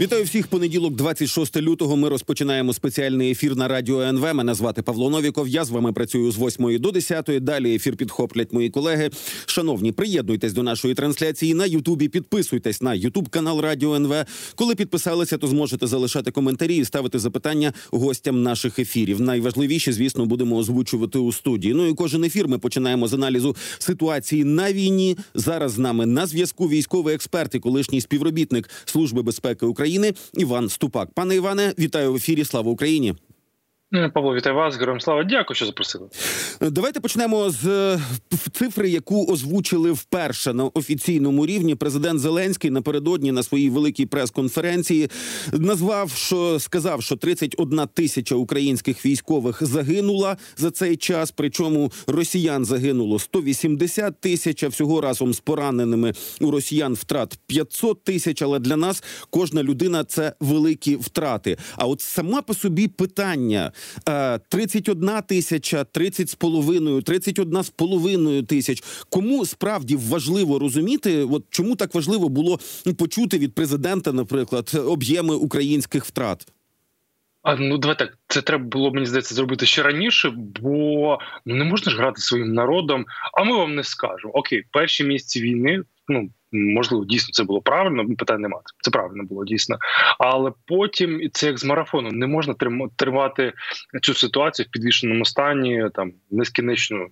Вітаю всіх. Понеділок, 26 лютого. Ми розпочинаємо спеціальний ефір на Радіо НВ. Мене звати Павло Новіков. Я з вами працюю з 8 до 10. Далі ефір підхоплять мої колеги. Шановні, приєднуйтесь до нашої трансляції на Ютубі. Підписуйтесь на Ютуб-канал Радіо НВ. Коли підписалися, то зможете залишати коментарі і ставити запитання гостям наших ефірів. Найважливіші, звісно, будемо озвучувати у студії. Ну і кожен ефір ми починаємо з аналізу ситуації на війні. Зараз з нами на зв'язку військовий експерт і колишній співробітник Служби безпеки України Іван Ступак. Пане Іване, вітаю в ефірі. Слава Україні! Павло, вітаю вас. Героям слава. Дякую, що запросили. Давайте почнемо з цифри, яку озвучили вперше на офіційному рівні. Президент Зеленський напередодні на своїй великій прес-конференції сказав, що 31 тисяча українських військових загинула за цей час. Причому росіян загинуло 180 тисяч, всього разом з пораненими у росіян втрат 500 тисяч. Але для нас кожна людина – це великі втрати. А от сама по собі питання – 31 тисяча, 30,5, 31,5 тисяч. Кому справді важливо розуміти, от чому так важливо було почути від президента, наприклад, об'єми українських втрат? Давай так, це треба було, мені здається, зробити ще раніше, бо не можна ж грати своїм народом, а ми вам не скажемо. Окей, перші місяці війни, можливо, дійсно це було правильно, питань немає. Це правильно було, дійсно. Але потім, це як з марафоном, не можна тримати цю ситуацію в підвішеному стані, нескінченну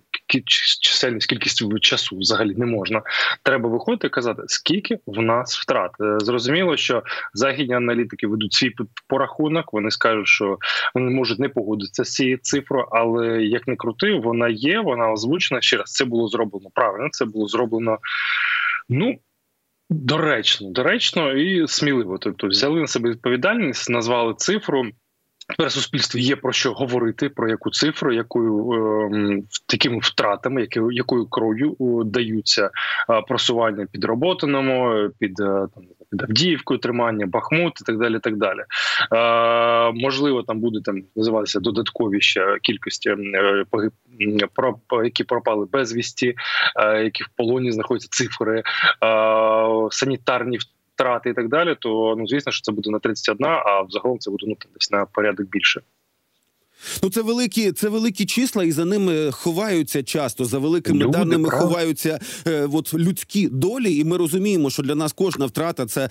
чисельність, кількість часу взагалі не можна. Треба виходити і казати, скільки в нас втрат. Зрозуміло, що західні аналітики ведуть свій порахунок, вони скажуть, що вони можуть не погодитися з цією цифрою, але як не крути, вона є, вона озвучена. Ще раз, це було зроблено правильно, це було зроблено доречно і сміливо. Тобто взяли на себе відповідальність, назвали цифру. Тепер суспільству є про що говорити, про яку цифру, якими втратами, якою кров'ю даються просування під Роботиному, під Авдіївкою, тримання, Бахмут і так далі, так далі. Можливо, там буде називатися додаткові ще кількості які пропали безвісті, які в полоні знаходяться, цифри, санітарні втрати і так далі, то, звісно, що це буде на 31, а взагалом це буде десь на порядок більше. Це великі числа, і за ними ховаються часто, за великими даними ховаються людські долі, і ми розуміємо, що для нас кожна втрата – це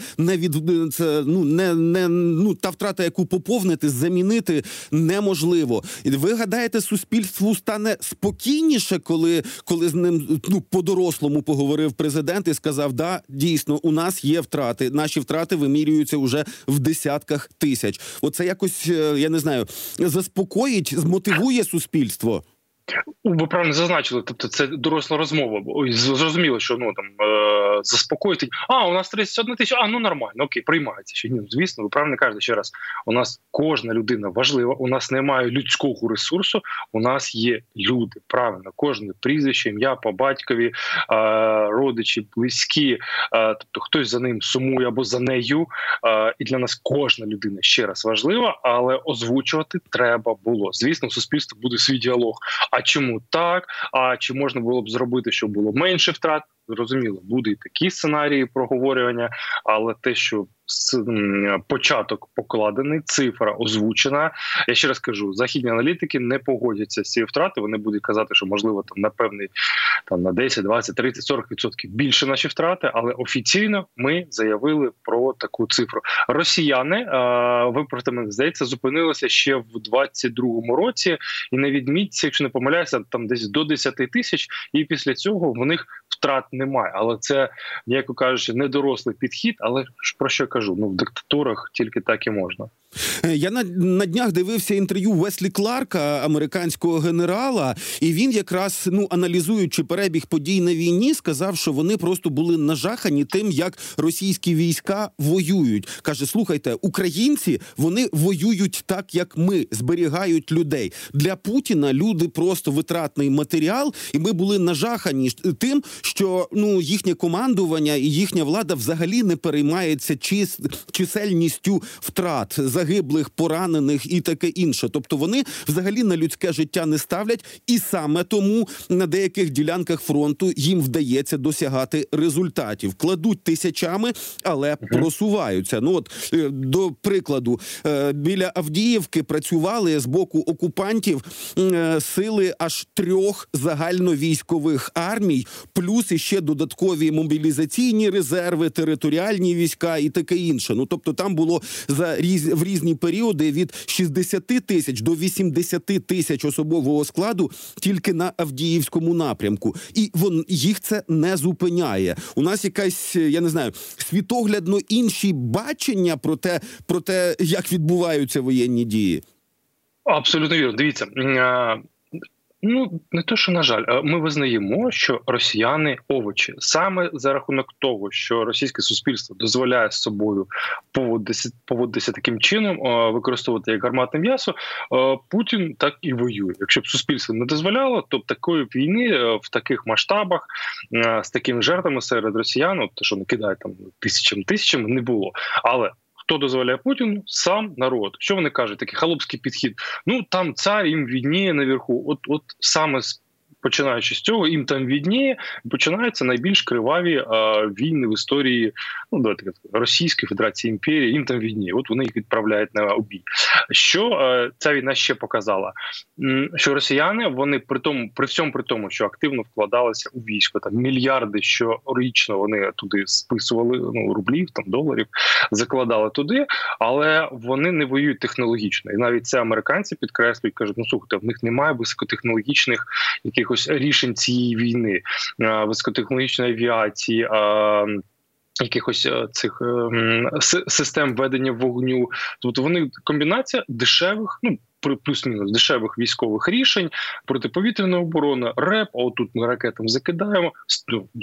та втрата, яку поповнити, замінити неможливо. Ви гадаєте, суспільству стане спокійніше, коли з ним по-дорослому поговорив президент і сказав, да, дійсно, у нас є втрати, наші втрати вимірюються уже в десятках тисяч. Оце якось, я не знаю, змотивує суспільство? Ви правильно зазначили, тобто це доросла розмова. Зрозуміло, що заспокоїть. У нас 31 тисяча, нормально, окей, приймається. Ще ні, звісно, ви правильно кажете ще раз. У нас кожна людина важлива, у нас немає людського ресурсу, у нас є люди, правильно. Кожне прізвище, ім'я, по батькові, родичі, близькі, тобто хтось за ним сумує або за нею. І для нас кожна людина ще раз важлива, але озвучувати треба було. Звісно, в суспільстві буде свій діалог. А чому так? А чи можна було б зробити, щоб було менше втрат? Зрозуміло, буде і такі сценарії проговорювання, але те, що початок покладений, цифра озвучена. Я ще раз кажу, західні аналітики не погодяться з цією втратою, вони будуть казати, що, можливо, на 10, 20, 30, 40% більше наші втрати, але офіційно ми заявили про таку цифру. Росіяни, ви проти мене, здається, зупинилися ще в 22-му році, і на відмітці, якщо не помиляюся, десь до 10 тисяч, і після цього в них втрат немає. Але це, як кажуть, недорослий підхід, але про що кажу, в диктатурах тільки так і можна. Я на днях дивився інтерв'ю Веслі Кларка, американського генерала, і він якраз, аналізуючи перебіг подій на війні, сказав, що вони просто були нажахані тим, як російські війська воюють. Каже, слухайте, українці, вони воюють так, як ми, зберігають людей. Для Путіна люди просто витратний матеріал, і ми були нажахані тим, що їхнє командування і їхня влада взагалі не переймається чисельністю втрат. загиблих, поранених і таке інше. Тобто вони взагалі на людське життя не ставлять, і саме тому на деяких ділянках фронту їм вдається досягати результатів. Кладуть тисячами, але просуваються. Ну от, до прикладу, біля Авдіївки працювали з боку окупантів сили аж 3 загальновійськових армій, плюс іще додаткові мобілізаційні резерви, територіальні війська і таке інше. Ну, тобто там було в різні періоди від 60 тисяч до 80 тисяч особового складу тільки на Авдіївському напрямку. І їх це не зупиняє. У нас якась, я не знаю, світоглядно інші бачення про те, як відбуваються воєнні дії. Абсолютно вірно. Дивіться, ну, не то, що, на жаль, ми визнаємо, що росіяни – овочі. Саме за рахунок того, що російське суспільство дозволяє з собою поводитися таким чином, використовувати як гарматне м'ясо, Путін так і воює. Якщо б суспільство не дозволяло, то б такої війни в таких масштабах, з такими жертвами серед росіян, от, що не кидає там тисячам-тисячам, не було. Але хто дозволяє Путіну? Сам народ. Що вони кажуть? Такий холопський підхід. Ну, там цар їм відніє наверху. От саме починаючи з цього, їм там відніє, починаються найбільш криваві війни в історії, ну, давайте так, Російської Федерації імперії, їм там відніє. От вони їх відправляють на обій. Що ця війна ще показала? Що росіяни, вони при всьому, що активно вкладалися у військо, там мільярди щорічно вони туди списували, ну, рублів, там доларів, закладали туди, але вони не воюють технологічно. І навіть це американці підкреслюють, кажуть, ну, слухайте, в них немає високотехнологічних якихось рішень цієї війни, високотехнологічної авіації, якихось цих систем ведення вогню. Тобто вони комбінація дешевих, ну, плюс-мінус дешевих військових рішень, протиповітряна оборона, РЕП, а отут ми ракетами закидаємо,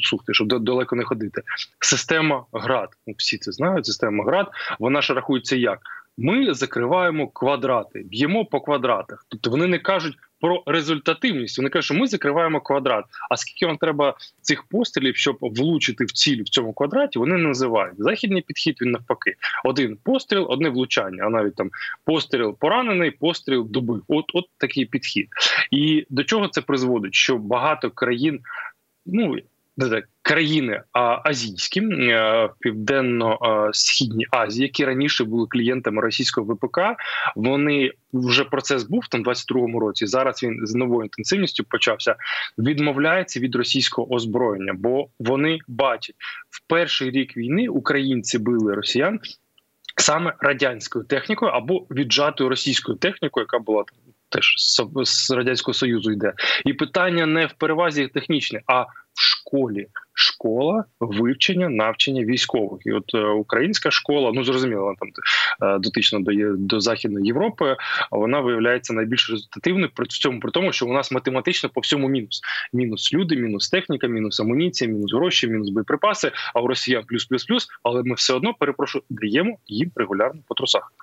слухайте, щоб далеко не ходити. Система ГРАД, всі це знають, система ГРАД, вона ж рахується як? Ми закриваємо квадрати, б'ємо по квадратах. Тобто вони не кажуть про результативність. Вони кажуть, що ми закриваємо квадрат. А скільки вам треба цих пострілів, щоб влучити в ціль в цьому квадраті, вони не називають. Західний підхід, він навпаки. Один постріл, одне влучання. А навіть там постріл поранений, постріл добив. От такий підхід. І до чого це призводить? Що багато країн, ну, країни азійські, Південно-Східній Азії, які раніше були клієнтами російського ВПК, вони вже процес був там, в 22-му році, зараз він з новою інтенсивністю почався, відмовляються від російського озброєння, бо вони бачать, в перший рік війни українці били росіян саме радянською технікою або віджатою російською технікою, яка була там, теж з Радянського Союзу йде. І питання не в перевазі технічне, а в школі. Школа вивчення, навчання військових. І от українська школа, ну, зрозуміло, вона там дотична до Західної Європи, вона виявляється найбільш результативною при тому, що у нас математично по всьому мінус. Мінус люди, мінус техніка, мінус амуніція, мінус гроші, мінус боєприпаси, а у росіян плюс-плюс-плюс, але ми все одно, перепрошую, даємо їм регулярно по трусах.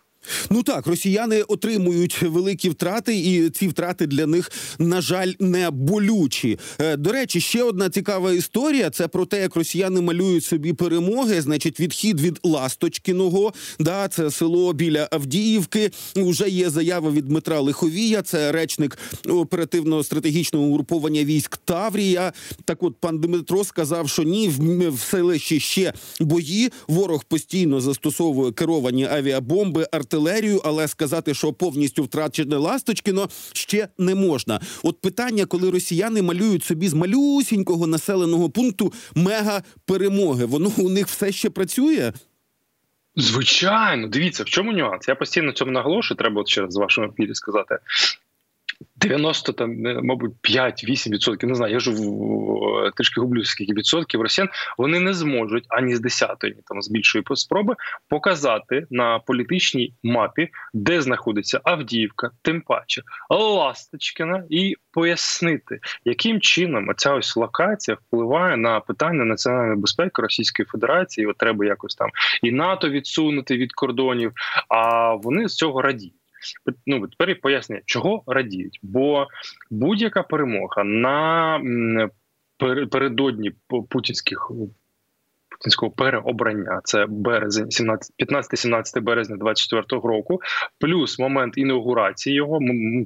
Ну так, росіяни отримують великі втрати, і ці втрати для них, на жаль, не болючі. До речі, ще одна цікава історія – це про те, як росіяни малюють собі перемоги, значить, відхід від Ласточкиного, да, це село біля Авдіївки, вже є заява від Дмитра Лиховія, це речник оперативно-стратегічного угруповання військ Таврія. Так от, пан Дмитро сказав, що ні, в селищі ще бої, ворог постійно застосовує керовані авіабомби, артилерію, але сказати, що повністю втрачене Ласточкино, ще не можна. От питання, коли росіяни малюють собі з малюсінького населеного пункту мега-перемоги, воно у них все ще працює? Звичайно. Дивіться, в чому нюанс? Я постійно цьому наголошую, треба от ще раз з вашого ефірі сказати. 90, там, мабуть, 5-8%, не знаю, я ж трішки гублю, скільки відсотків росіян, вони не зможуть ані з 10-ї, там, з більшої спроби показати на політичній мапі, де знаходиться Авдіївка, тим паче Ласточкина, і пояснити, яким чином ця ось локація впливає на питання національної безпеки Російської Федерації, от треба якось там і НАТО відсунути від кордонів, а вони з цього радіють. Ну, тепер я поясню, чого радіють. Бо будь-яка перемога напередодні путінських путінського переобрання. Це березень, 15-17 березня 24-го року. Плюс момент інаугурації його,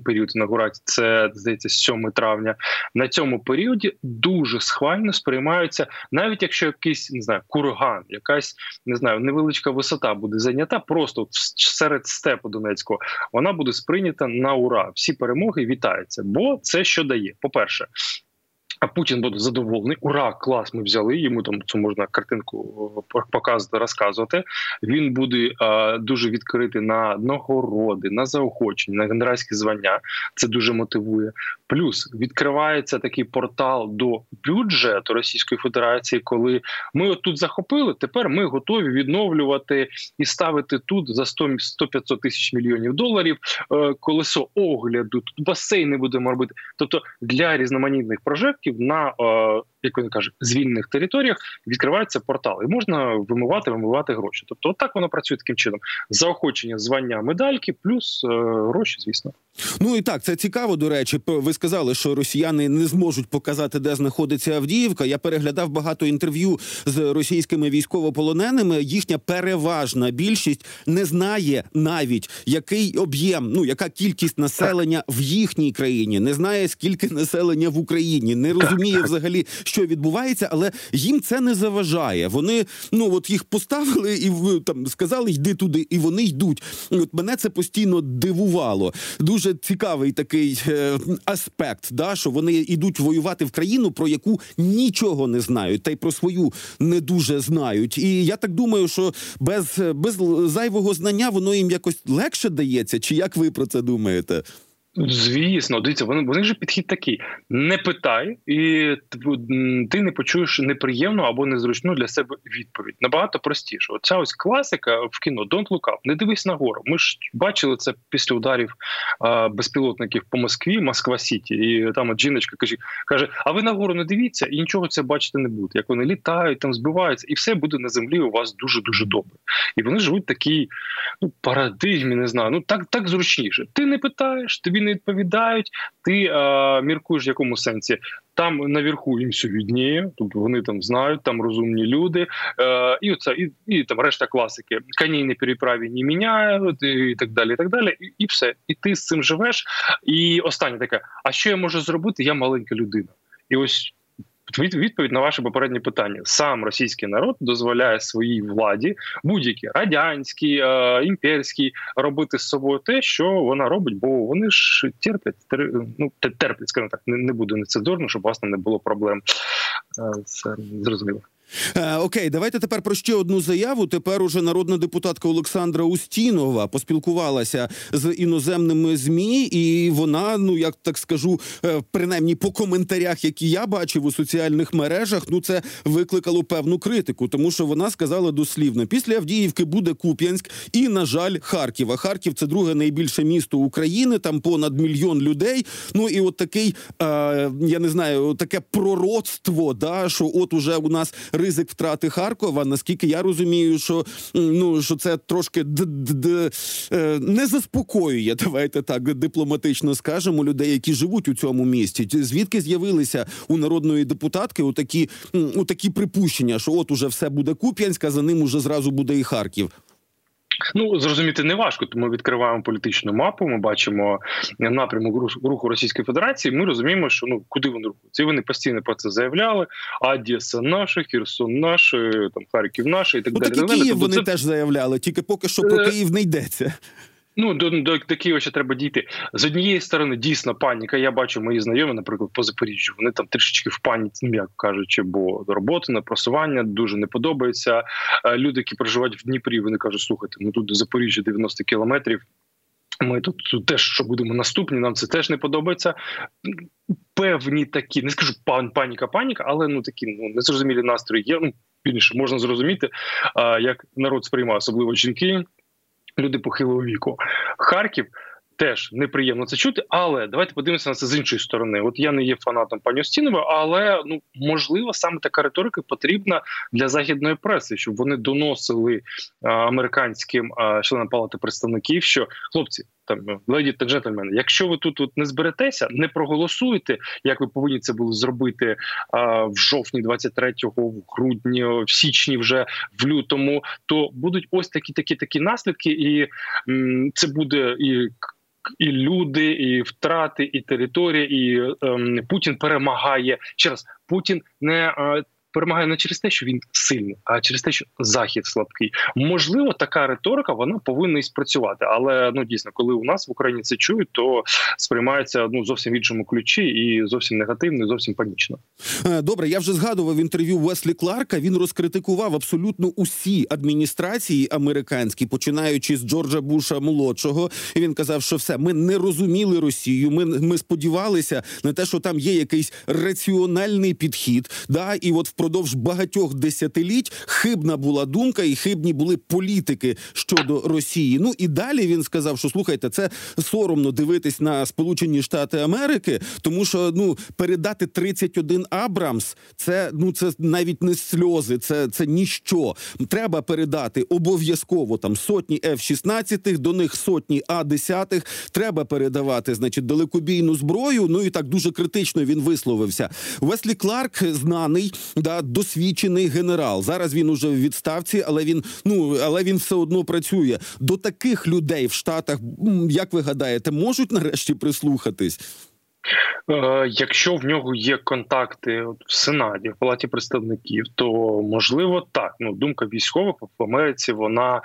період інаугурації, це, здається, 7 травня. На цьому періоді дуже схвально сприймаються, навіть якщо якийсь, не знаю, курган, якась, не знаю, невеличка висота буде зайнята, просто серед степу Донецького, вона буде сприйнята на ура. Всі перемоги вітаються, бо це що дає? По-перше, а Путін буде задоволений. Ура, клас, ми взяли. Йому там цю можна картинку показувати, розказувати. Він буде дуже відкритий на нагороди, на заохочення, на генеральські звання. Це дуже мотивує. Плюс відкривається такий портал до бюджету Російської Федерації, коли ми отут захопили, тепер ми готові відновлювати і ставити тут за 100-500 тисяч мільйонів доларів колесо огляду, тут басейни будемо робити. Тобто для різноманітних прожектів на, як вони кажуть, звільнених територіях відкривається портал. І можна вимивати гроші. Тобто отак воно працює таким чином. Заохочення, звання, медальки, плюс гроші, звісно. Ну і так, це цікаво, до речі. Ви сказали, що росіяни не зможуть показати, де знаходиться Авдіївка. Я переглядав багато інтерв'ю з російськими військовополоненими. Їхня переважна більшість не знає навіть, який об'єм, ну, яка кількість населення в їхній країні. Не знає, скільки населення в Україні. Не розуміє взагалі, що відбувається, але їм це не заважає. Вони, ну, от їх поставили і там сказали, йди туди, і вони йдуть. От мене це постійно дивувало. Дуже цікавий такий аспект, да, що вони йдуть воювати в країну, про яку нічого не знають, та й про свою не дуже знають. І я так думаю, що без зайвого знання воно їм якось легше дається, чи як ви про це думаєте? Звісно, дивіться, вони ж підхід такий. Не питай, і ти не почуєш неприємну або незручну для себе відповідь. Набагато простіше. Оця ось класика в кіно «Don't look up», не дивись нагору. Ми ж бачили це після ударів безпілотників по Москві, Москва-Сіті. І там от жіночка каже, а ви нагору не дивіться, і нічого це бачити не буде. Як вони літають, там збиваються, і все буде на землі у вас дуже-дуже добре. І вони живуть в такій, ну, парадигмі, не знаю, ну так зручніше. Ти не питаєш, тобі не відповідають, ти міркуєш в якому сенсі. Там наверху їм все відніє, тобто вони там знають, там розумні люди, і оце, і там решта класики. Коней на переправі не міняють, і так далі, і все. І ти з цим живеш. І останнє таке, а що я можу зробити? Я маленька людина. І ось відповідь на ваше попереднє питання. Сам російський народ дозволяє своїй владі, будь-якій, радянській, імперській, робити з собою те, що вона робить, бо вони ж терплять, скажімо так, не буде нецензурно, щоб власне не було проблем. Це зрозуміло. Окей, давайте тепер про ще одну заяву. Тепер уже народна депутатка Олександра Устінова поспілкувалася з іноземними ЗМІ, і вона, ну, як так скажу, принаймні по коментарях, які я бачив у соціальних мережах, ну, це викликало певну критику, тому що вона сказала дослівно: після Авдіївки буде Куп'янськ і, на жаль, Харків. А Харків – це друге найбільше місто України, там понад 1 мільйон людей. Ну, і от такий, я не знаю, таке пророцтво, да, що от уже у нас ризик втрати Харкова, наскільки я розумію, що, ну, що це трошки не заспокоює, давайте так дипломатично скажемо, людей, які живуть у цьому місті. Звідки з'явилися у народної депутатки отакі припущення, що от уже все буде Куп'янськ, а за ним уже зразу буде і Харків? Ну, зрозуміти не важко, тому ми відкриваємо політичну мапу, ми бачимо напрямок руху Російської Федерації, ми розуміємо, що, ну, куди вони рухаються. І вони постійно про це заявляли: Одеса наша, Херсон наш, там, Харків наш, і так далі. Ну, так і Київ вони теж заявляли, тільки поки що про Київ не йдеться. Ну, до Києва ще треба дійти. З однієї сторони, дійсно, паніка. Я бачу, мої знайомі, наприклад, по Запоріжжю, вони там трішечки в паніці, м'яко кажучи, бо робота на просування дуже не подобається. Люди, які проживають в Дніпрі, вони кажуть: слухайте, ну тут до Запоріжжя 90 кілометрів, ми тут теж, що будемо наступні, нам це теж не подобається. Певні такі, не скажу паніка, але, ну, такі, ну, незрозумілі настрої є. Ну, більше можна зрозуміти, як народ сприймає, особливо жінки, люди похилого віку. Харків теж неприємно це чути, але давайте подивимося на це з іншої сторони. От я не є фанатом пані Устінової, але, ну, можливо, саме така риторика потрібна для західної преси, щоб вони доносили американським членам Палати представників, що, хлопці, там, леді та джентльмени, якщо ви тут не зберетеся, не проголосуєте, як ви повинні це були зробити в жовтні 23-го, в грудні, в січні вже, в лютому, то будуть ось такі наслідки, і це буде і люди, і втрати, і територія, і Путін перемагає. Ще раз, Путін не перемагає не через те, що він сильний, а через те, що Захід слабкий. Можливо, така риторика, вона повинна і спрацювати. Але, дійсно, коли у нас в Україні це чують, то сприймається зовсім в іншому ключі і зовсім негативно, і зовсім панічно. Добре, я вже згадував інтерв'ю Веслі Кларка. Він розкритикував абсолютно усі адміністрації американські, починаючи з Джорджа Буша-молодшого. І він казав, що все, ми не розуміли Росію, ми сподівалися на те, що там є якийсь раціональний підхід. Да? І от впродовж багатьох десятиліть хибна була думка і хибні були політики щодо Росії. Ну і далі він сказав, що, слухайте, це соромно дивитись на Сполучені Штати Америки, тому що, передати 31 Абрамс, це навіть не сльози, це ніщо. Треба передати обов'язково там сотні F-16, до них сотні А-10, треба передавати, значить, далекобійну зброю, і так дуже критично він висловився. Веслі Кларк знаний, досвідчений генерал. Зараз він уже в відставці, але він все одно працює. До таких людей в Штатах, як ви гадаєте, можуть нарешті прислухатись? Якщо в нього є контакти в Сенаті, в Палаті представників, то, можливо, так. Думка військових в Америці, вона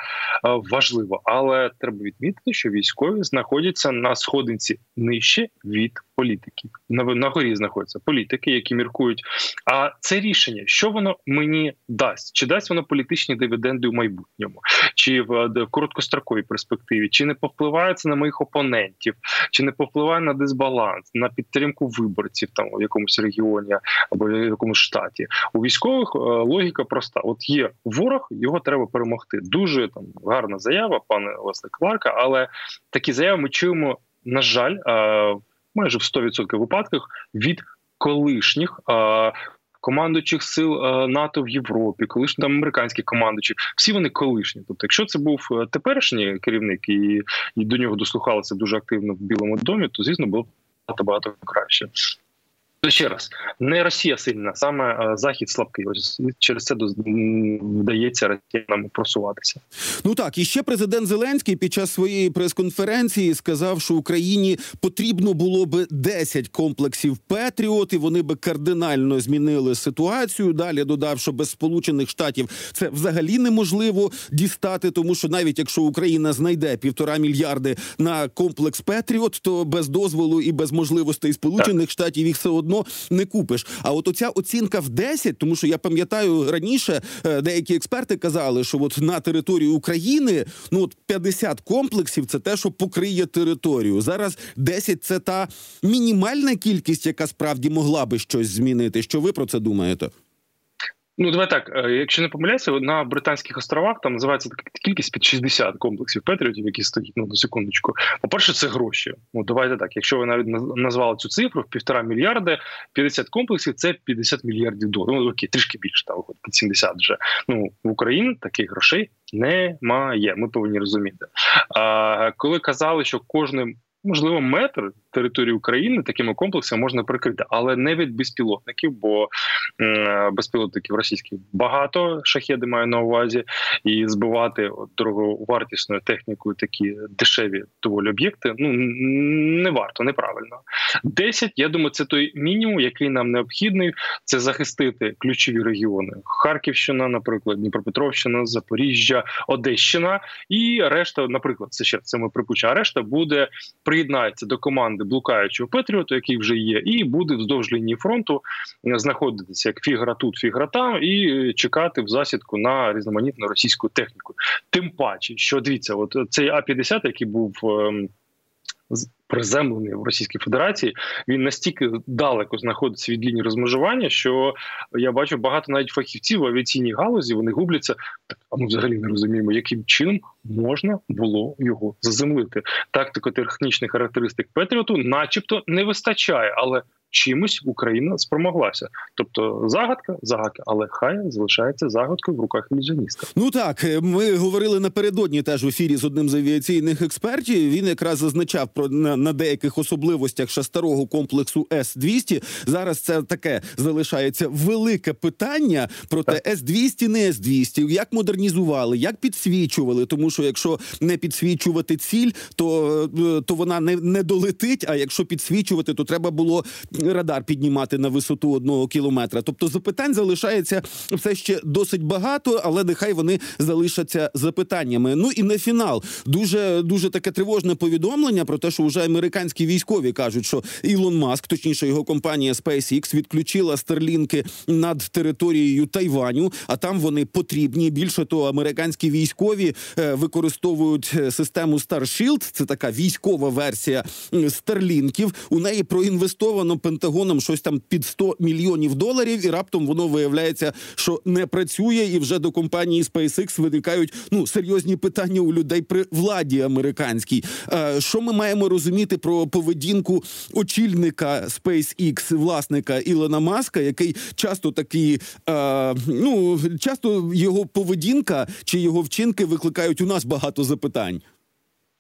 важлива. Але треба відмітити, що військові знаходяться на сходинці нижче від політиків. На горі знаходяться політики, які міркують. А це рішення, що воно мені дасть? Чи дасть воно політичні дивіденди в майбутньому? Чи в короткостроковій перспективі? Чи не повпливає це на моїх опонентів? Чи не повпливає на дисбаланс, на підтримку виборців там в якомусь регіоні або в якомусь штаті? У військових логіка проста. От є ворог, його треба перемогти. Дуже гарна заява пана Веслі Кларка, але такі заяви ми чуємо, на жаль, майже в 100% випадках від колишніх командуючих сил НАТО в Європі, колишніх американських командуючих. Всі вони колишні. Тобто, якщо це був теперішній керівник і до нього дослухалися дуже активно в Білому домі, то, звісно, було багато краще. То ще раз, не Росія сильна, саме Захід слабкий. Через це вдається росіянам просуватися. Так, і ще президент Зеленський під час своєї прес-конференції сказав, що Україні потрібно було би 10 комплексів «Петріот», і вони би кардинально змінили ситуацію. Далі додав, що без Сполучених Штатів це взагалі неможливо дістати, тому що навіть якщо Україна знайде 1,5 мільярда на комплекс «Петріот», то без дозволу і без можливостей Сполучених Штатів їх все одно не купиш. А от оця оцінка в 10, тому що я пам'ятаю, раніше деякі експерти казали, що от на території України 50 комплексів – це те, що покриє територію. Зараз 10 – це та мінімальна кількість, яка справді могла би щось змінити. Що ви про це думаєте? Давай так, якщо не помиляюся, на Британських островах там називається кількість під 60 комплексів «Петріотів», які стоять, на секундочку. По-перше, це гроші. Давайте так, якщо ви навіть назвали цю цифру, 1,5 мільярда, 50 комплексів – це 50 мільярдів доларів. Окей, трішки більше, там, 70 вже. В Україні таких грошей немає, ми повинні розуміти. Коли казали, що кожним, можливо, метр території України такими комплексами можна прикрити, але не від безпілотників, бо безпілотників російських багато, шахеди маю на увазі, і збивати дороговартісною технікою такі дешеві доволі об'єкти, не варто, неправильно. 10, я думаю, це той мінімум, який нам необхідний, це захистити ключові регіони. Харківщина, наприклад, Дніпропетровщина, Запоріжжя, Одещина, і решта, наприклад, це ми припущаємо, а решта буде приєднається до команди блукаючого «Петріоту», який вже є, і буде вздовж лінії фронту знаходитися як фігра тут, фігра там, і чекати в засідку на різноманітну російську техніку. Тим паче, що, дивіться, цей А-50, який був приземлений в Російській Федерації, він настільки далеко знаходиться від лінії розмежування, що я бачу багато навіть фахівців в авіаційній галузі, вони губляться, а ми взагалі не розуміємо, яким чином можна було його заземлити. Тактико-технічних характеристик Петріоту начебто не вистачає, але чимось Україна спромоглася. Тобто загадка, але хай залишається загадкою в руках ілюзіоніста. Ну так, ми говорили напередодні теж в ефірі з одним з авіаційних експертів. Він якраз зазначав про на деяких особливостях ще старого комплексу С-200. Зараз це таке залишається велике питання про те, С-200, не С-200, як модернізували, як підсвічували, тому що якщо не підсвічувати ціль, то вона не долетить, а якщо підсвічувати, то треба було радар піднімати на висоту 1 кілометра. Тобто запитань залишається все ще досить багато, але нехай вони залишаться запитаннями. Ну і на фінал. Дуже таке тривожне повідомлення про те, що вже американські військові кажуть, що Ілон Маск, точніше його компанія SpaceX, відключила старлінки над територією Тайваню, а там вони потрібні. Більше того, американські військові використовують систему StarShield, це така військова версія старлінків. У неї проінвестовано Пентагоном щось там під $100 мільйонів, і раптом воно виявляється, що не працює, і вже до компанії SpaceX виникають серйозні питання у людей при владі американській. Що ми маємо розуміти про поведінку очільника SpaceX, власника Ілона Маска, який часто такий, часто його поведінка чи його вчинки викликають у нас багато запитань?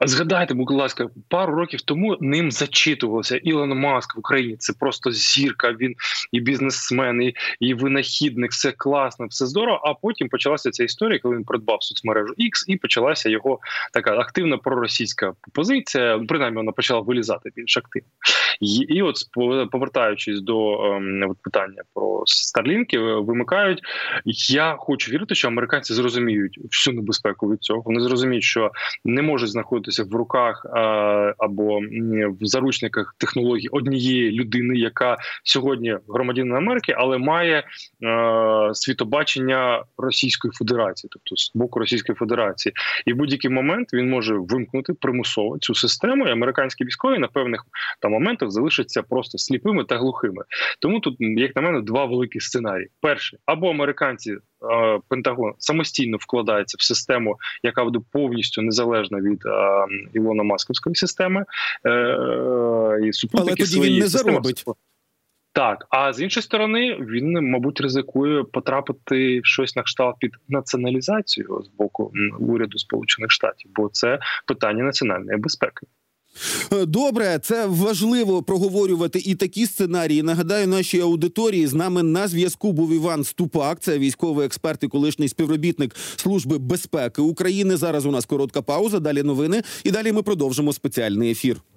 Згадайте, будь ласка, пару років тому ним зачитувався. Ілон Маск в Україні – це просто зірка, він і бізнесмен, і винахідник, все класно, все здорово. А потім почалася ця історія, коли він придбав соцмережу X, і почалася його така активна проросійська позиція, принаймні вона почала вилізати більш активно. І от повертаючись до питання про Starlink, вимикають. Я хочу вірити, що американці зрозуміють всю небезпеку від цього. Вони зрозуміють, що не можуть знаходитися в руках або в заручниках технологій однієї людини, яка сьогодні громадянин Америки, але має світобачення Російської Федерації, тобто з боку Російської Федерації. І в будь-який момент він може вимкнути примусово цю систему, і американські військові на певних моментах залишаться просто сліпими та глухими. Тому тут, як на мене, два великі сценарії. Перший, або американці, Пентагон самостійно вкладається в систему, яка буде повністю незалежна від Ілона Масковської системи. Але тоді він не заробить. Так, а з іншої сторони, він, мабуть, ризикує потрапити щось на кшталт під націоналізацію з боку уряду Сполучених Штатів, бо це питання національної безпеки. Добре, це важливо проговорювати і такі сценарії. Нагадаю нашій аудиторії, з нами на зв'язку був Іван Ступак, це військовий експерт і колишній співробітник Служби безпеки України. Зараз у нас коротка пауза, далі новини і далі ми продовжимо спеціальний ефір.